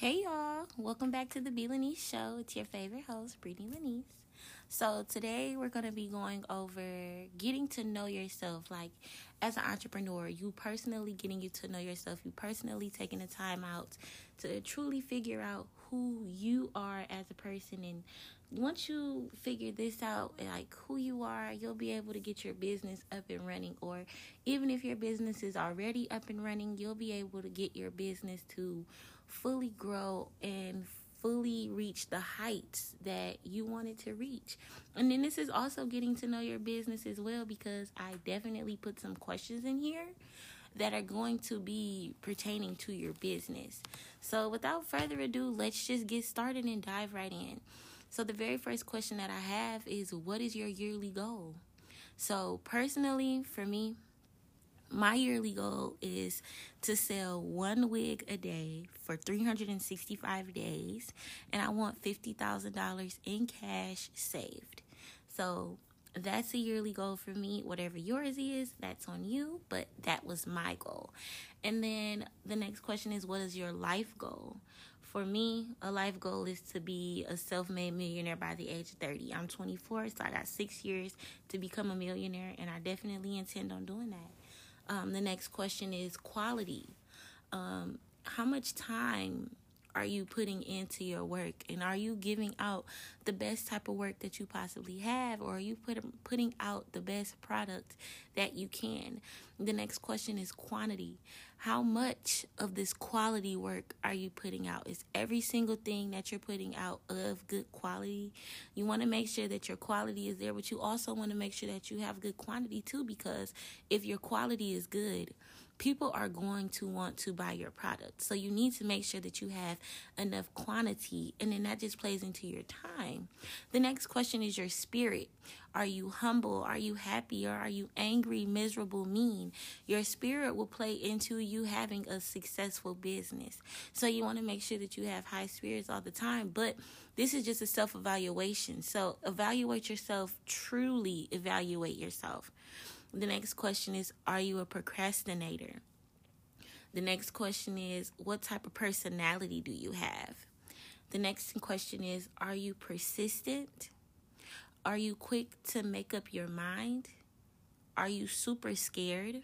Hey y'all, welcome back to the B. Lanise Show. It's your favorite host, Brittany Lanise. So today we're going to be going over getting to know yourself. Like as an entrepreneur, you personally getting to know yourself. You personally taking the time out to truly figure out who you are as a person. And once you figure this out, like who you are, you'll be able to get your business up and running. Or even if your business is already up and running, you'll be able to get your business to fully grow and fully reach the heights that you wanted to reach. And then this is also getting to know your business as well, because I definitely put some questions in here that are going to be pertaining to your business. So without further ado, let's just get started and dive right in. So the very first question that I have is, what is your yearly goal? So personally, for me, my yearly goal is to sell one wig a day for 365 days, and I want $50,000 in cash saved. So that's a yearly goal for me. Whatever yours is, that's on you, but that was my goal. And then the next question is, what is your life goal? For me, a life goal is to be a self-made millionaire by the age of 30. I'm 24, so I got 6 years to become a millionaire, and I definitely intend on doing that. The next question is quality. How much time are you putting into your work? And are you giving out the best type of work that you possibly have? Or are you putting out the best product that you can? The next question is quantity. How much of this quality work are you putting out? Is every single thing that you're putting out of good quality? You want to make sure that your quality is there, but you also want to make sure that you have good quantity too, because if your quality is good, people are going to want to buy your product. So you need to make sure that you have enough quantity, and then that just plays into your time. The next question is your spirit. Are you humble? Are you happy? Or are you angry, miserable, mean? Your spirit will play into you having a successful business. So you want to make sure that you have high spirits all the time, but this is just a self-evaluation. So evaluate yourself, truly evaluate yourself. The next question is, are you a procrastinator? The next question is, what type of personality do you have? The next question is, are you persistent? Are you quick to make up your mind? Are you super scared?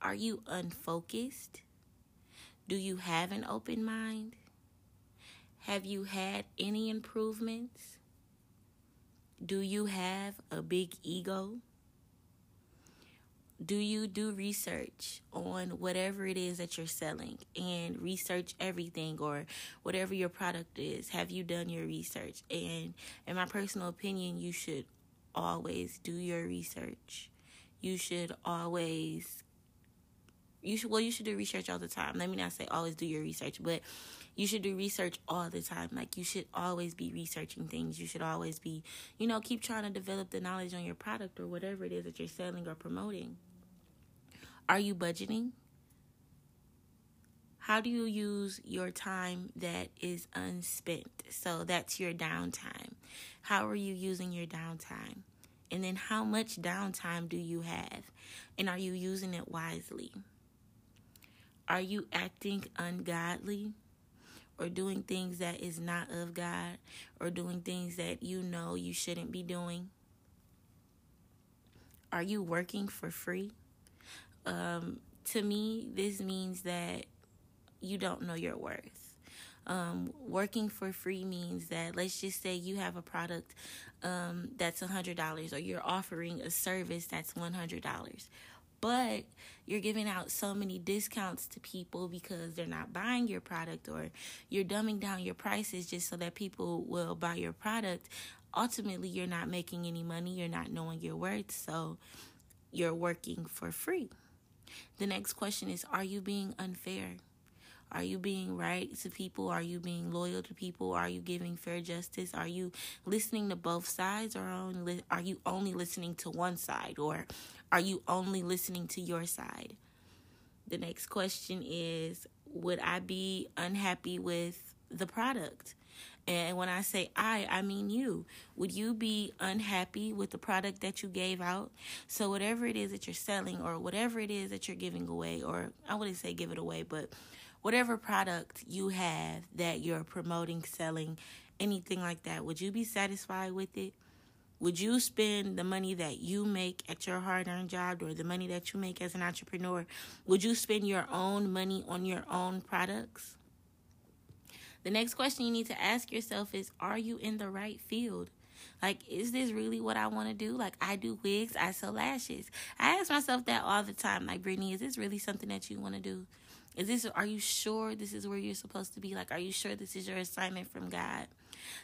Are you unfocused? Do you have an open mind? Have you had any improvements? Do you have a big ego? Do you do research on whatever it is that you're selling and research everything, or whatever your product is? Have you done your research? And in my personal opinion, you should always do your research. You should do research all the time. Let me not say always do your research, but you should do research all the time. Like, you should always be researching things. You should always be, keep trying to develop the knowledge on your product or whatever it is that you're selling or promoting. Are you budgeting? How do you use your time that is unspent? So that's your downtime. How are you using your downtime? And then how much downtime do you have? And are you using it wisely? Are you acting ungodly, or doing things that is not of God, or doing things that you know you shouldn't be doing? Are you working for free? To me, this means that you don't know your worth. Working for free means that, let's just say you have a product that's $100, or you're offering a service that's $100. But you're giving out so many discounts to people because they're not buying your product, or you're dumbing down your prices just so that people will buy your product. Ultimately, you're not making any money. You're not knowing your worth, so you're working for free. The next question is, are you being unfair? Are you being right to people? Are you being loyal to people? Are you giving fair justice? Are you listening to both sides, or are you only listening to one side, or are you only listening to your side? The next question is, would I be unhappy with the product? And when I say I mean you. Would you be unhappy with the product that you gave out? So whatever it is that you're selling, or whatever it is that you're giving away, or I wouldn't say give it away, but whatever product you have that you're promoting, selling, anything like that, would you be satisfied with it? Would you spend the money that you make at your hard-earned job or the money that you make as an entrepreneur? Would you spend your own money on your own products? The next question you need to ask yourself is, are you in the right field? Like, is this really what I want to do? Like, I do wigs, I sell lashes. I ask myself that all the time. Like, Brittany, is this really something that you want to do? Are you sure this is where you're supposed to be? Like, are you sure this is your assignment from God?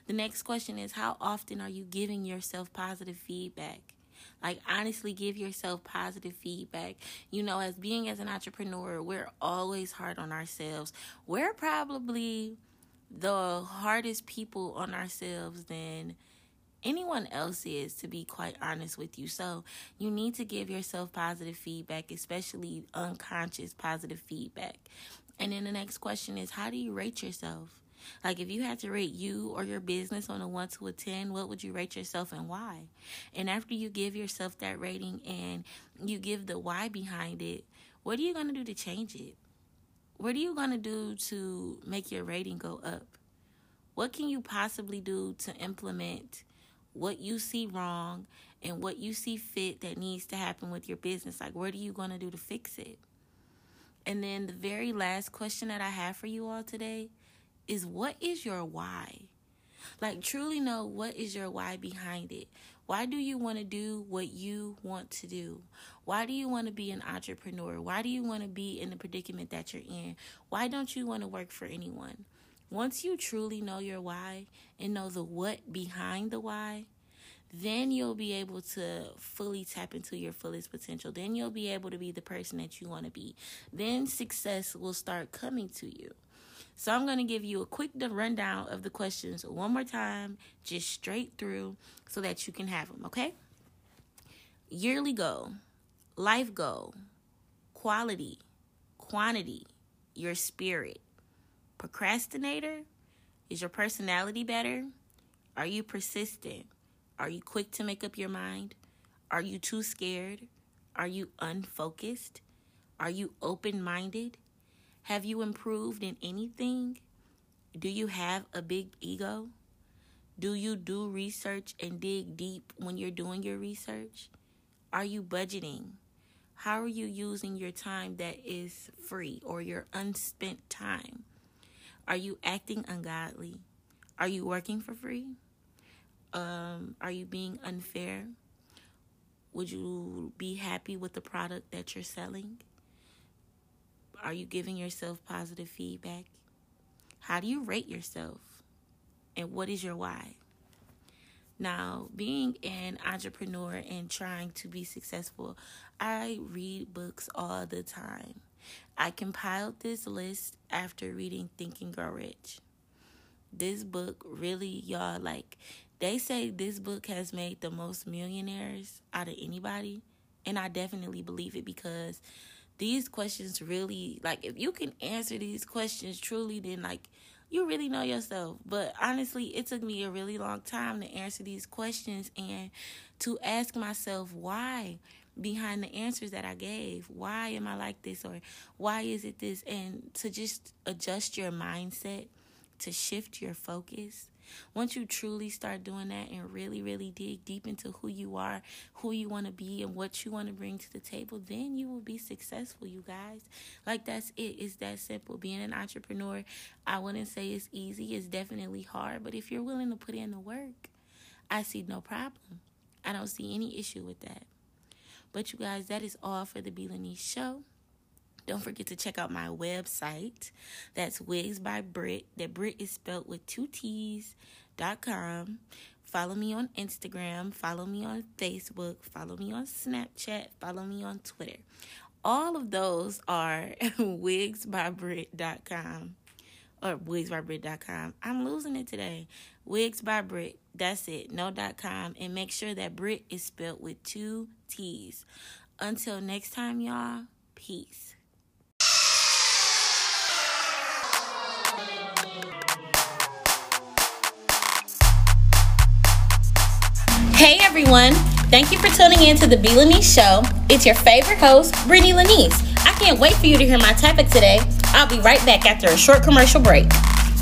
The next question is, how often are you giving yourself positive feedback? Like, honestly, give yourself positive feedback. You know, as an entrepreneur, we're always hard on ourselves. We're probably the hardest people on ourselves than anyone else is, to be quite honest with you. So you need to give yourself positive feedback, especially unconscious positive feedback. And then the next question is, how do you rate yourself? Like, if you had to rate you or your business on a 1 to a 10, what would you rate yourself and why? And after you give yourself that rating and you give the why behind it, what are you going to do to change it? What are you going to do to make your rating go up? What can you possibly do to implement what you see wrong and what you see fit that needs to happen with your business? Like, what are you going to do to fix it? And then the very last question that I have for you all today is, what is your why? Like, truly know what is your why behind it. Why do you want to do what you want to do? Why do you want to be an entrepreneur? Why do you want to be in the predicament that you're in? Why don't you want to work for anyone? Once you truly know your why and know the what behind the why, then you'll be able to fully tap into your fullest potential. Then you'll be able to be the person that you want to be. Then success will start coming to you. So I'm going to give you a quick rundown of the questions one more time, just straight through, so that you can have them, okay? Yearly goal, life goal, quality, quantity, your spirit, procrastinator, is your personality better? Are you persistent? Are you quick to make up your mind? Are you too scared? Are you unfocused? Are you open-minded? Have you improved in anything? Do you have a big ego? Do you do research and dig deep when you're doing your research? Are you budgeting? How are you using your time that is free, or your unspent time? Are you acting ungodly? Are you working for free? Are you being unfair? Would you be happy with the product that you're selling? Are you giving yourself positive feedback? How do you rate yourself? And what is your why? Now, being an entrepreneur and trying to be successful, I read books all the time. I compiled this list after reading Think and Grow Rich. This book really, y'all, like, they say this book has made the most millionaires out of anybody. And I definitely believe it, because these questions really, like, if you can answer these questions truly, then, like, you really know yourself. But honestly, it took me a really long time to answer these questions and to ask myself why behind the answers that I gave. Why am I like this, or why is it this? And to just adjust your mindset, to shift your focus. Once you truly start doing that and really, really dig deep into who you are, who you want to be, and what you want to bring to the table, then you will be successful, you guys. Like, that's it. It's that simple. Being an entrepreneur, I wouldn't say it's easy. It's definitely hard. But if you're willing to put in the work, I see no problem. I don't see any issue with that. But, you guys, that is all for the B. Lanise Show. Don't forget to check out my website. That's Wigs by Brit. That Brit is spelled with 2 T's.com. Follow me on Instagram. Follow me on Facebook. Follow me on Snapchat. Follow me on Twitter. All of those are wigsbybrit.com or wigsbybrit.com. I'm losing it today. Wigs by Brit. That's it. No.com. And make sure that Brit is spelled with 2 T's. Until next time, y'all. Peace. Hey everyone, thank you for tuning in to the B. Lanise Show. It's your favorite host, Brittany Lanise. I can't wait for you to hear my topic today. I'll be right back after a short commercial break.